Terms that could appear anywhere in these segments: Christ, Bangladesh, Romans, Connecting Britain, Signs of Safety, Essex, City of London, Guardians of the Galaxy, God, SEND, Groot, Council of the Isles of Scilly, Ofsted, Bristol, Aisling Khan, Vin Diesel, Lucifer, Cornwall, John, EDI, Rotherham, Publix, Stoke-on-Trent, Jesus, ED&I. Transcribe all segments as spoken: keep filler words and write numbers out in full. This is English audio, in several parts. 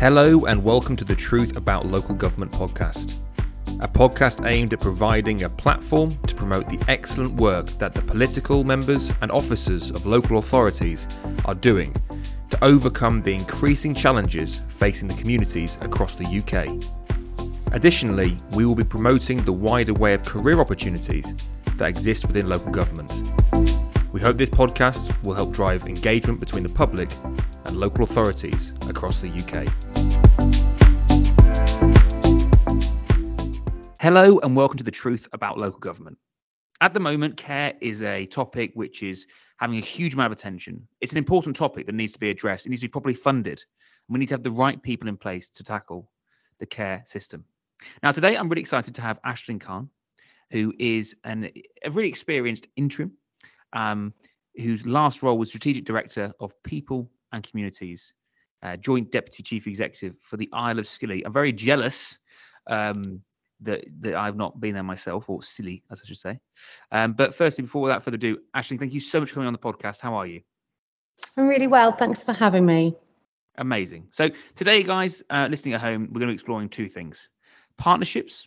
Hello and welcome to the Truth About Local Government podcast, a podcast aimed at providing a platform to promote the excellent work that the political members and officers of local authorities are doing to overcome the increasing challenges facing the communities across the U K. Additionally, we will be promoting the wide array of career opportunities that exist within local government. We hope this podcast will help drive engagement between the public and local authorities across the U K. Hello and welcome to The Truth About Local Government. At the moment, care is a topic which is having a huge amount of attention. It's an important topic that needs to be addressed. It needs to be properly funded. We need to have the right people in place to tackle the care system. Now, today, I'm really excited to have Aisling Khan, who is an, a really experienced interim, um, whose last role was Strategic Director of People and Communities, uh, Joint Deputy Chief Executive for the Isle of Scilly. I'm very jealous um, that, that I've not been there myself, or Scilly, as I should say. Um, but firstly, before without further ado, Aisling, thank you so much for coming on the podcast. How are you? I'm really well. Thanks for having me. Amazing. So today, guys, uh, listening at home, we're going to be exploring two things: partnerships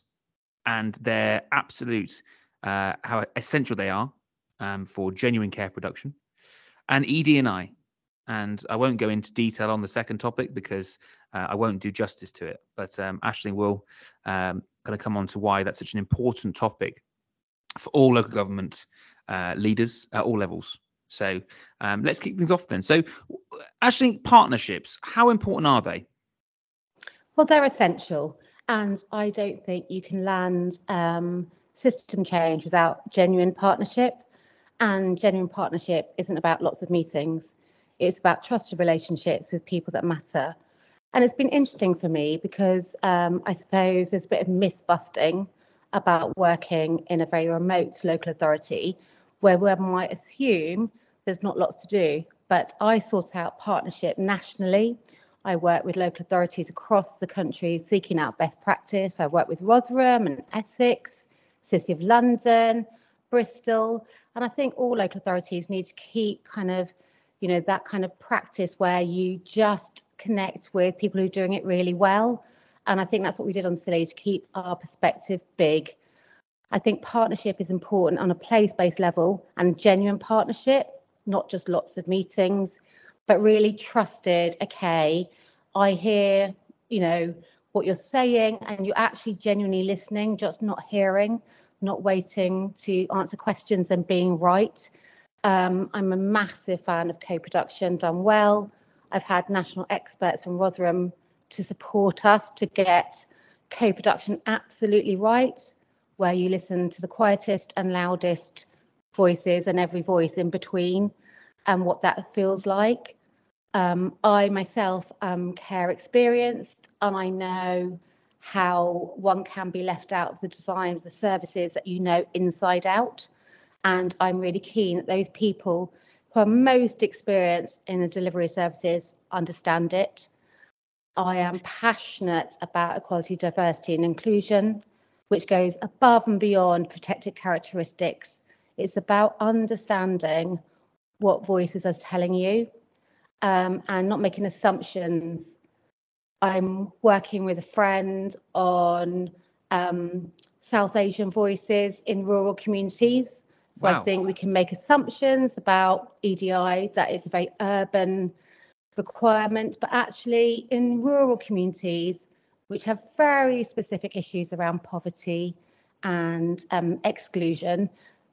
and their absolute, uh, how essential they are um, for genuine care production, and E D and I. And I won't go into detail on the second topic because uh, I won't do justice to it. But um, Aisling will um, kind of come on to why that's such an important topic for all local government uh, leaders at all levels. So um, let's kick things off then. So Aisling, partnerships, how important are they? Well, they're essential. And I don't think you can land um, system change without genuine partnership. And genuine partnership isn't about lots of meetings. It's about trusted relationships with people that matter. And it's been interesting for me because um, I suppose there's a bit of myth-busting about working in a very remote local authority where we might assume there's not lots to do. But I sought out partnership nationally. I work with local authorities across the country seeking out best practice. I work with Rotherham and Essex, City of London, Bristol. And I think all local authorities need to keep kind of you know, that kind of practice where you just connect with people who are doing it really well. And I think that's what we did on Scilly, to keep our perspective big. I think partnership is important on a place-based level, and genuine partnership, not just lots of meetings, but really trusted, okay, I hear, you know, what you're saying, and you're actually genuinely listening, just not hearing, not waiting to answer questions and being right. Um, I'm a massive fan of co-production done well. I've had national experts from Rotherham to support us to get co-production absolutely right, where you listen to the quietest and loudest voices and every voice in between and what that feels like. Um, I myself am care experienced, and I know how one can be left out of the design of the services that you know inside out. And I'm really keen that those people who are most experienced in the delivery services understand it. I am passionate about equality, diversity and inclusion, which goes above and beyond protected characteristics. It's about understanding what voices are telling you um, and not making assumptions. I'm working with a friend on um, South Asian voices in rural communities. So wow. I think we can make assumptions about E D I, that is a very urban requirement, but actually in rural communities, which have very specific issues around poverty and um, exclusion,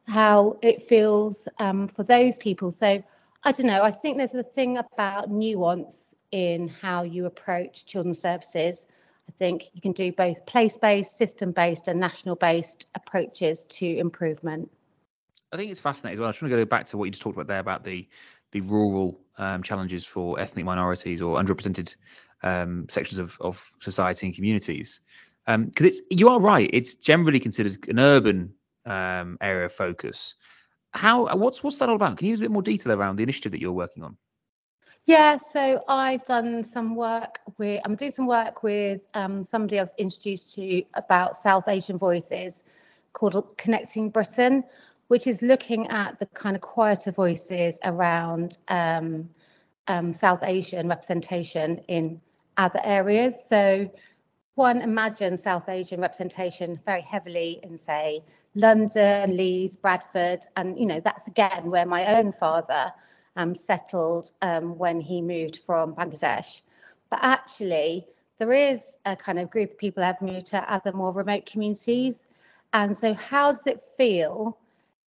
how it feels um, for those people. So I don't know, I think there's a thing about nuance in how you approach children's services. I think you can do both place-based, system-based and national-based approaches to improvement. I think it's fascinating as well. I just want to go back to what you just talked about there about the the rural um, challenges for ethnic minorities or underrepresented um, sections of, of society and communities. Because um, it's you are right. It's generally considered an urban um, area of focus. How what's what's that all about? Can you give us a bit more detail around the initiative that you're working on? Yeah, so I've done some work with. I'm doing some work with um, somebody I was introduced to about South Asian voices called Connecting Britain, which is looking at the kind of quieter voices around um, um, South Asian representation in other areas. So one imagines South Asian representation very heavily in, say, London, Leeds, Bradford, and, you know, that's again where my own father um, settled um, when he moved from Bangladesh. But actually, there is a kind of group of people who have moved to other more remote communities. And so how does it feel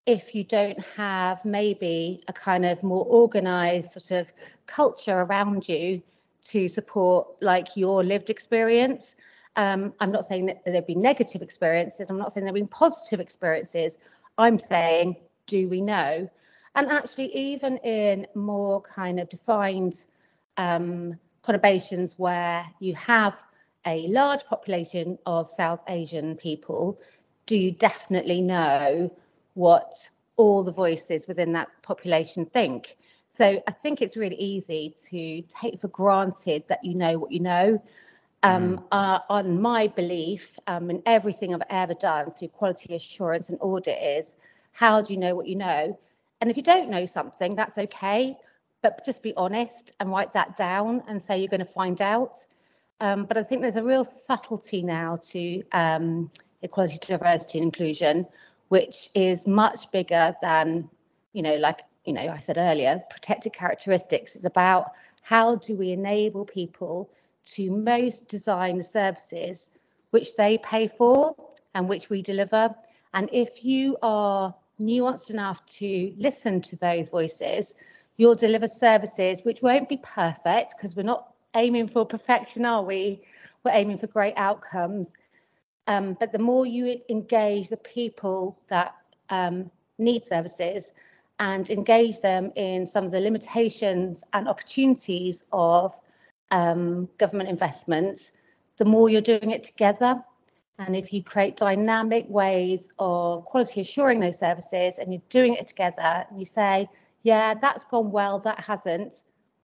if you don't have maybe a kind of more organised sort of culture around you to support like your lived experience? Um, I'm not saying that there'd be negative experiences. I'm not saying there'd be positive experiences. I'm saying, do we know? And actually, even in more kind of defined um, conurbations where you have a large population of South Asian people, do you definitely know what all the voices within that population think? So I think it's really easy to take for granted that you know what you know. Um, mm. uh, on my belief, um, and everything I've ever done through quality assurance and audit is, how do you know what you know? And if you don't know something, that's okay, but just be honest and write that down and say you're going to find out. Um, but I think there's a real subtlety now to um, equality, diversity and inclusion, which is much bigger than, you know, like, you know, I said earlier, protected characteristics. It's about how do we enable people to most design services which they pay for and which we deliver. And if you are nuanced enough to listen to those voices, you'll deliver services which won't be perfect, because we're not aiming for perfection, are we? We're aiming for great outcomes. Um, but the more you engage the people that um, need services and engage them in some of the limitations and opportunities of um, government investments, the more you're doing it together. And if you create dynamic ways of quality assuring those services and you're doing it together and you say, yeah, that's gone well, that hasn't,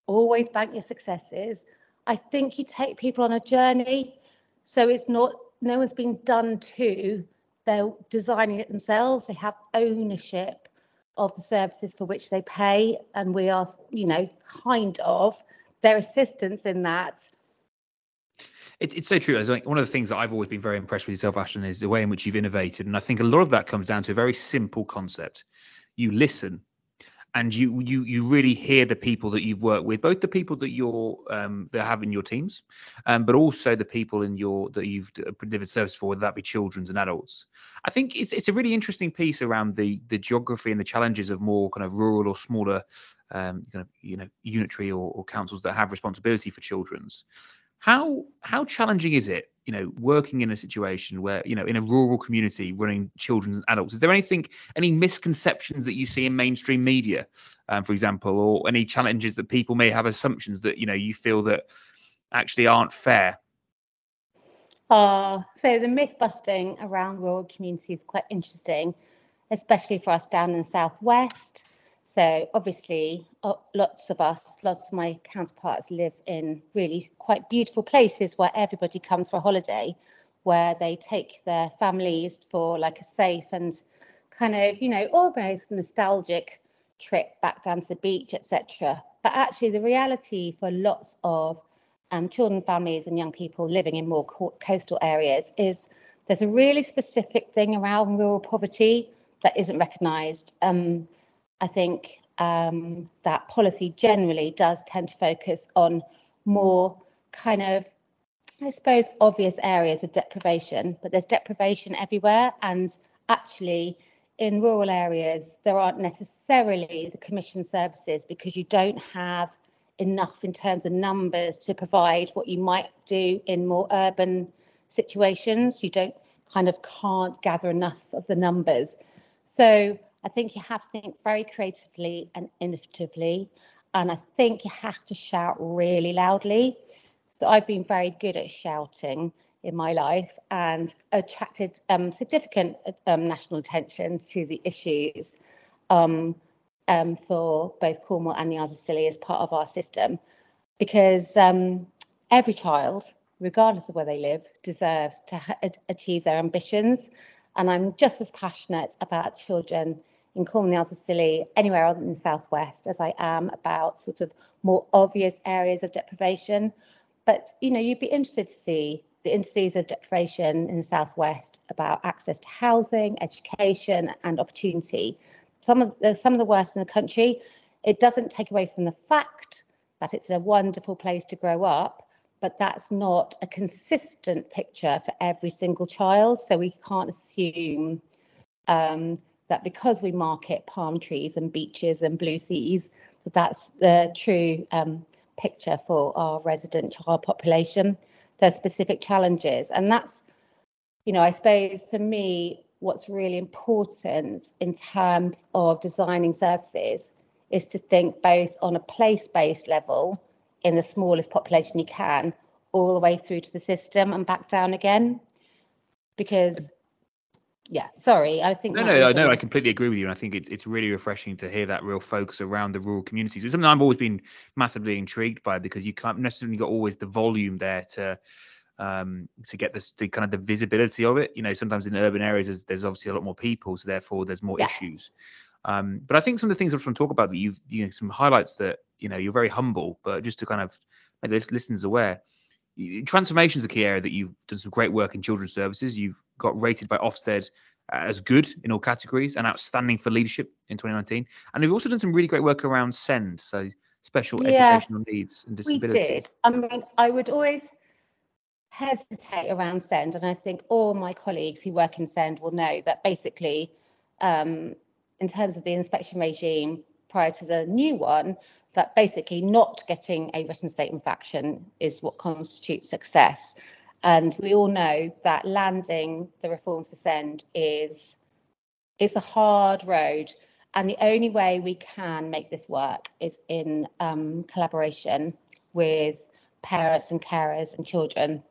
always bank your successes, I think you take people on a journey. So it's not, no one's been done to, they're designing it themselves. They have ownership of the services for which they pay. And we are, you know, kind of their assistance in that. It's, it's so true. It's like one of the things that I've always been very impressed with yourself, Aisling, is the way in which you've innovated. And I think a lot of that comes down to a very simple concept. You listen. And you you you really hear the people that you've worked with, both the people that you're um, that have in your teams, um, but also the people in your that you've delivered service for, whether that be children's and adults. I think it's it's a really interesting piece around the the geography and the challenges of more kind of rural or smaller, um, kind of you know unitary or, or councils that have responsibility for children's. How how challenging is it, you know, working in a situation where, you know, in a rural community running children's and adults? Is there anything, any misconceptions that you see in mainstream media, um, for example, or any challenges that people may have, assumptions that, you know, you feel that actually aren't fair? Oh, so the myth busting around rural communities is quite interesting, especially for us down in the Southwest. So obviously, lots of us, lots of my counterparts live in really quite beautiful places where everybody comes for a holiday, where they take their families for like a safe and kind of, you know, almost nostalgic trip back down to the beach, et cetera. But actually, the reality for lots of um, children, families and young people living in more co- coastal areas is there's a really specific thing around rural poverty that isn't recognised. Um, I think um, that policy generally does tend to focus on more kind of, I suppose, obvious areas of deprivation, but there's deprivation everywhere. And actually, in rural areas, there aren't necessarily the commission services because you don't have enough in terms of numbers to provide what you might do in more urban situations. You don't kind of can't gather enough of the numbers. So I think you have to think very creatively and innovatively, and I think you have to shout really loudly. So I've been very good at shouting in my life and attracted um, significant um, national attention to the issues um, um, for both Cornwall and the Isles of Scilly as part of our system, because um, every child, regardless of where they live, deserves to ha- achieve their ambitions. And I'm just as passionate about children in Cornwall, the Isles of Scilly, anywhere other than the southwest, as I am about sort of more obvious areas of deprivation. But, you know, you'd be interested to see the indices of deprivation in the southwest about access to housing, education and opportunity. Some of the, some of the worst in the country. It doesn't take away from the fact that it's a wonderful place to grow up, but that's not a consistent picture for every single child. So we can't assume um, that because we market palm trees and beaches and blue seas, that that's the true um, picture for our resident child population. There's specific challenges. And that's, you know, I suppose to me, what's really important in terms of designing services is to think both on a place-based level in the smallest population you can, all the way through to the system and back down again. Because, yeah, sorry, I think... No, no, I know, I completely agree with you. And I think it's it's really refreshing to hear that real focus around the rural communities. It's something I've always been massively intrigued by, because you can't necessarily got always the volume there to... Um, to get this, the kind of the visibility of it. You know, sometimes in urban areas, there's, there's obviously a lot more people, so therefore there's more yeah. issues. Um, but I think some of the things I just want to talk about that you've, you know, some highlights that, you know, you're very humble, but just to kind of make the listeners aware, transformation is a key area that you've done some great work in children's services. You've got rated by Ofsted as good in all categories and outstanding for leadership in twenty nineteen. And you've also done some really great work around SEND, so special yes, educational needs and disabilities. We did. I mean, I would always hesitate around SEND, and I think all my colleagues who work in SEND will know that basically um, in terms of the inspection regime prior to the new one, that basically not getting a written statement of action is what constitutes success. And we all know that landing the reforms for SEND is, is a hard road, and the only way we can make this work is in um, collaboration with parents and carers and children.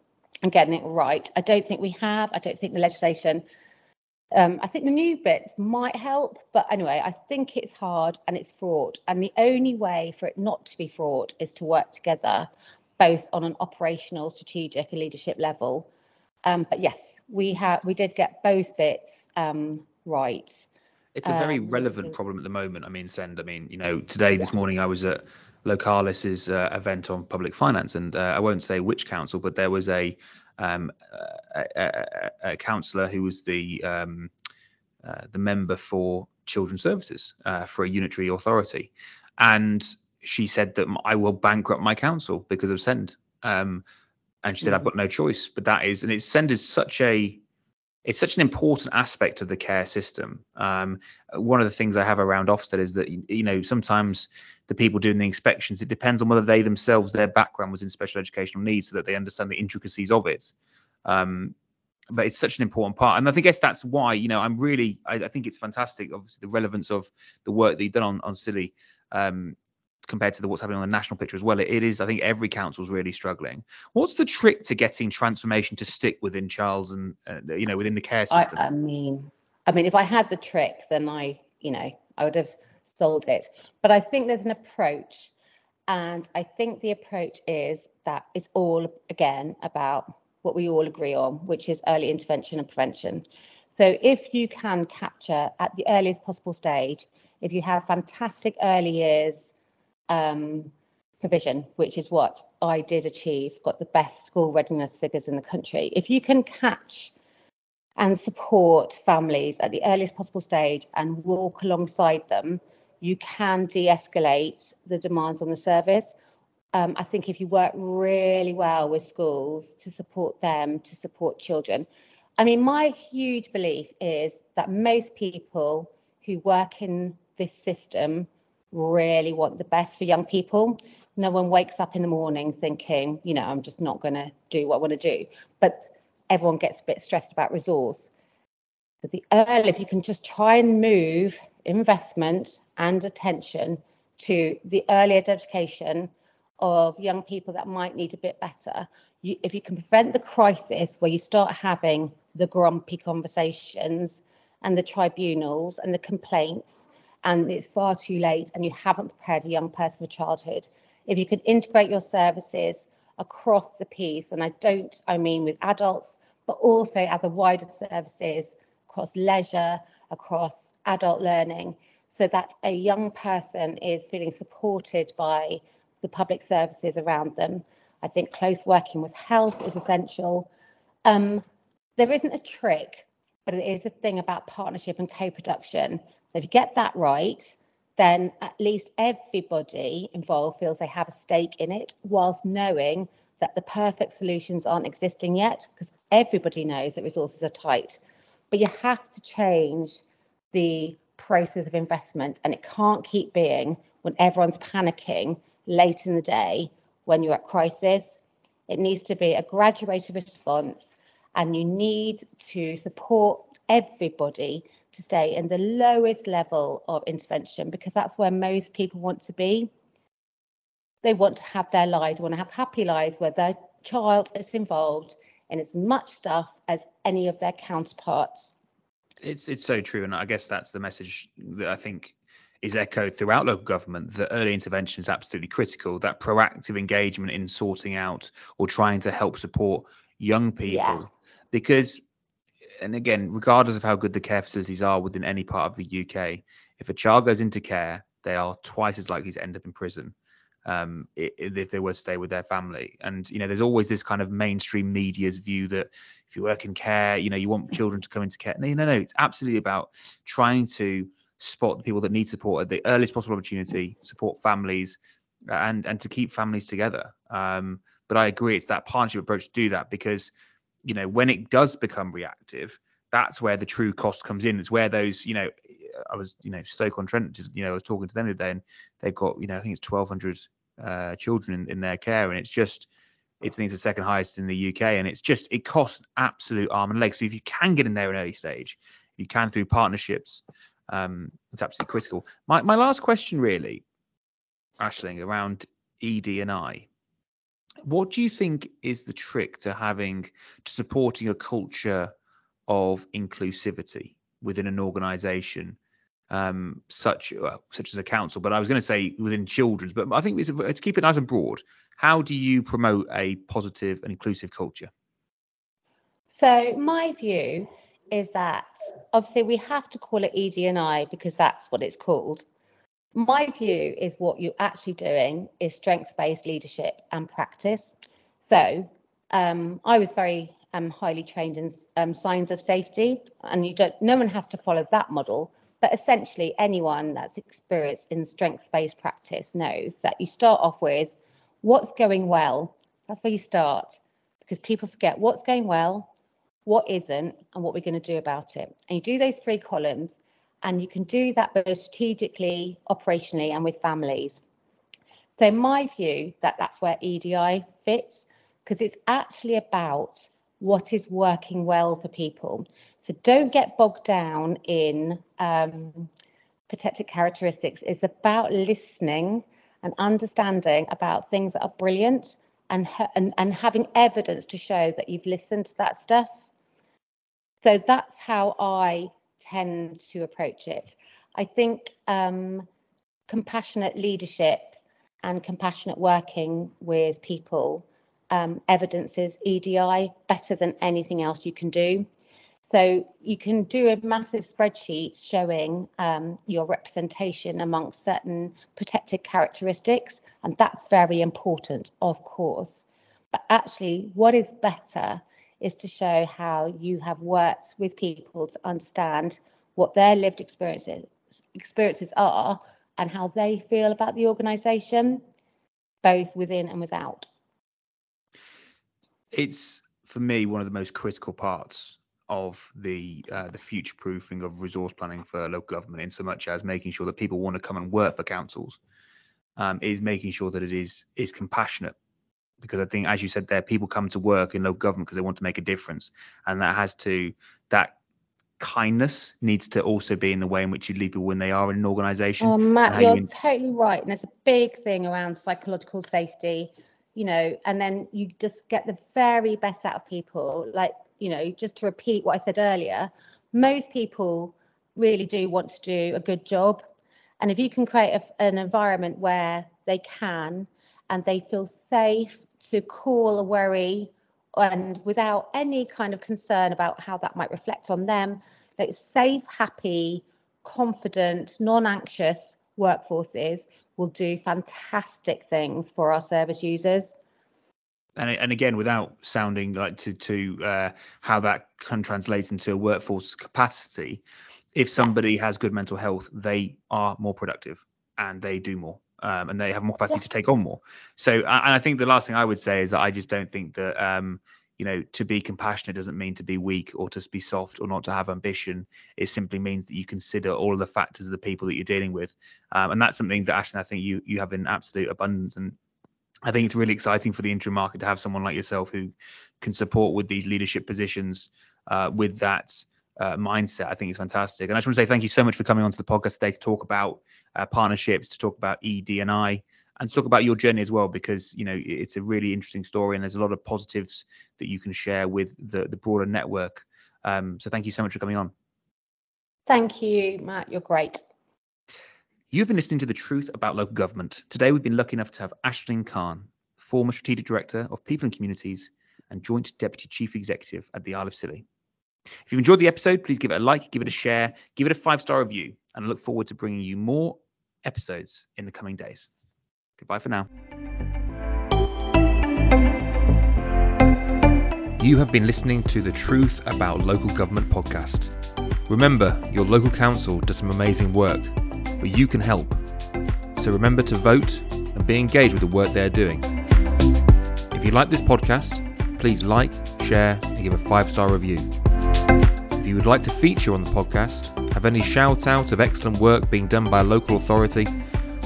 And getting it right. I don't think we have. I don't think the legislation, um, I think the new bits might help, but anyway, I think it's hard and it's fraught. And the only way for it not to be fraught is to work together, both on an operational, strategic and leadership level. Um, but yes, we have. We did get both bits um, right. It's a very um, relevant problem at the moment. I mean, SEND, I mean, you know, today, yeah. this morning I was at Localis's uh, event on public finance, and uh, I won't say which council, but there was a um, a, a, a councillor who was the um, uh, the member for children's services uh, for a unitary authority, and she said that I will bankrupt my council because of SEND, um, and she said mm-hmm. I've got no choice. But that is, and it's SEND is such a it's such an important aspect of the care system. Um, one of the things I have around Ofsted is that, you know, sometimes the people doing the inspections, it depends on whether they themselves, their background was in special educational needs, so that they understand the intricacies of it. Um, but it's such an important part. And I think, I guess that's why, you know, I'm really, I, I think it's fantastic, obviously, the relevance of the work that you've done on, on Scilly um, compared to the, what's happening on the national picture as well. It, it is, I think every council's really struggling. What's the trick to getting transformation to stick within Charles and, uh, you know, within the care system? I, I mean, I mean, if I had the trick, then I, you know, I would have sold it. But I think there's an approach. And I think the approach is that it's all, again, about what we all agree on, which is early intervention and prevention. So if you can capture at the earliest possible stage, if you have fantastic early years, Um, provision, which is what I did achieve, got the best school readiness figures in the country. If you can catch and support families at the earliest possible stage and walk alongside them, you can de-escalate the demands on the service. Um, I think if you work really well with schools to support them, to support children. I mean, my huge belief is that most people who work in this system really want the best for young people. No one wakes up in the morning thinking, you know, I'm just not going to do what I want to do. But everyone gets a bit stressed about resource. But the early, if you can just try and move investment and attention to the early identification of young people that might need a bit better, you, if you can prevent the crisis where you start having the grumpy conversations and the tribunals and the complaints, and it's far too late and you haven't prepared a young person for childhood. If you can integrate your services across the piece, and I don't, I mean with adults, but also at the wider services across leisure, across adult learning, so that a young person is feeling supported by the public services around them. I think close working with health is essential. Um, there isn't a trick, but it is a thing about partnership and co-production. If you get that right, then at least everybody involved feels they have a stake in it, whilst knowing that the perfect solutions aren't existing yet, because everybody knows that resources are tight. But you have to change the process of investment, and it can't keep being when everyone's panicking late in the day when you're at crisis. It needs to be a graduated response, and you need to support everybody to stay in the lowest level of intervention, because that's where most people want to be. They want to have their lives, want to have happy lives where their child is involved in as much stuff as any of their counterparts. It's it's so true. And I guess that's the message that I think is echoed throughout local government, that early intervention is absolutely critical, that proactive engagement in sorting out or trying to help support young people. Yeah. Because, and again, regardless of how good the care facilities are within any part of the U K, if a child goes into care, they are twice as likely to end up in prison um if they were to stay with their family. And you know, there's always this kind of mainstream media's view that if you work in care, you know, you want children to come into care. No no no, it's absolutely about trying to spot the people that need support at the earliest possible opportunity, support families, and and to keep families together. Um but I agree, it's that partnership approach to do that, because you know, when it does become reactive, that's where the true cost comes in. It's where those, you know, I was, you know, Stoke-on-Trent, you know, I was talking to them today, and they've got, you know, I think it's twelve hundred uh, children in, in their care. And it's just, it's, I think it's the second highest in the U K. And it's just, it costs absolute arm and leg. So if you can get in there in early stage, you can through partnerships, um, it's absolutely critical. My my last question really, Aisling, around E D and I. What do you think is the trick to having, to supporting a culture of inclusivity within an organisation um, such well, such as a council, but I was going to say within children's, but I think it's, to keep it nice and broad, how do you promote a positive and inclusive culture? So my view is that obviously we have to call it E D and I because that's what it's called. My view is what you're actually doing is strengths-based leadership and practice. So um, I was very... Um, highly trained in um, Signs of Safety, and you don't. No one has to follow that model, but essentially anyone that's experienced in strengths-based practice knows that you start off with what's going well. That's where you start, because people forget what's going well, what isn't, and what we're going to do about it. And you do those three columns, and you can do that both strategically, operationally, and with families. So my view that that's where E D I fits, because it's actually about what is working well for people. So don't get bogged down in um, protected characteristics. It's about listening and understanding about things that are brilliant, and, and, and having evidence to show that you've listened to that stuff. So that's how I tend to approach it. I think um, compassionate leadership and compassionate working with people Um, evidences E D I better than anything else you can do. So you can do a massive spreadsheet showing um, your representation amongst certain protected characteristics, and that's very important, of course. But actually, what is better is to show how you have worked with people to understand what their lived experiences experiences are and how they feel about the organisation, both within and without. It's, for me, one of the most critical parts of the uh, the future-proofing of resource planning for local government, in so much as making sure that people want to come and work for councils, um, is making sure that it is is compassionate. Because I think, as you said there, people come to work in local government because they want to make a difference. And that has to, that kindness needs to also be in the way in which you leave people when they are in an organisation. Oh, Matt, you're you... totally right. And there's a big thing around psychological safety, you know, and then you just get the very best out of people. Like, you know, just to repeat what I said earlier, most people really do want to do a good job. And if you can create a, an environment where they can and they feel safe to call a worry, and without any kind of concern about how that might reflect on them, like safe, happy, confident, non-anxious workforces will do fantastic things for our service users. And, and again, without sounding like to, to uh, how that can translate into a workforce capacity, if somebody has good mental health, they are more productive and they do more. Um, and they have more capacity yeah. to take on more. So, and I think the last thing I would say is that I just don't think that, um, you know, to be compassionate doesn't mean to be weak or to be soft or not to have ambition. It simply means that you consider all of the factors of the people that you're dealing with. Um, and that's something that, Aisling, I think you you have in absolute abundance. And I think it's really exciting for the interim market to have someone like yourself who can support with these leadership positions uh, with that Uh, mindset. I think it's fantastic. And I just want to say thank you so much for coming onto the podcast today to talk about uh, partnerships, to talk about E D and I, and to talk about your journey as well, because, you know, it's a really interesting story and there's a lot of positives that you can share with the, the broader network. Um, so thank you so much for coming on. Thank you, Matt. You're great. You've been listening to The Truth About Local Government. Today, we've been lucky enough to have Aisling Khan, former Strategic Director of People and Communities and Joint Deputy Chief Executive at the Isle of Scilly. If you've enjoyed the episode, please give it a like, give it a share, give it a five-star review, and I look forward to bringing you more episodes in the coming days. Goodbye for now. You have been listening to The Truth About Local Government podcast. Remember, your local council does some amazing work, but you can help. So remember to vote and be engaged with the work they're doing. If you like this podcast, please like, share, and give a five-star review. If you would like to feature on the podcast, have any shout out of excellent work being done by a local authority,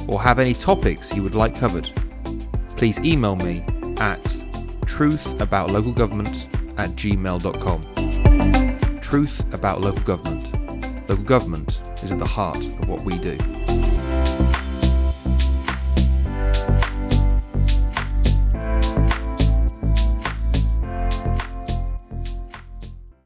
or have any topics you would like covered, please email me at truthaboutlocalgovernment at gmail dot com. Truth About Local Government. Local government is at the heart of what we do.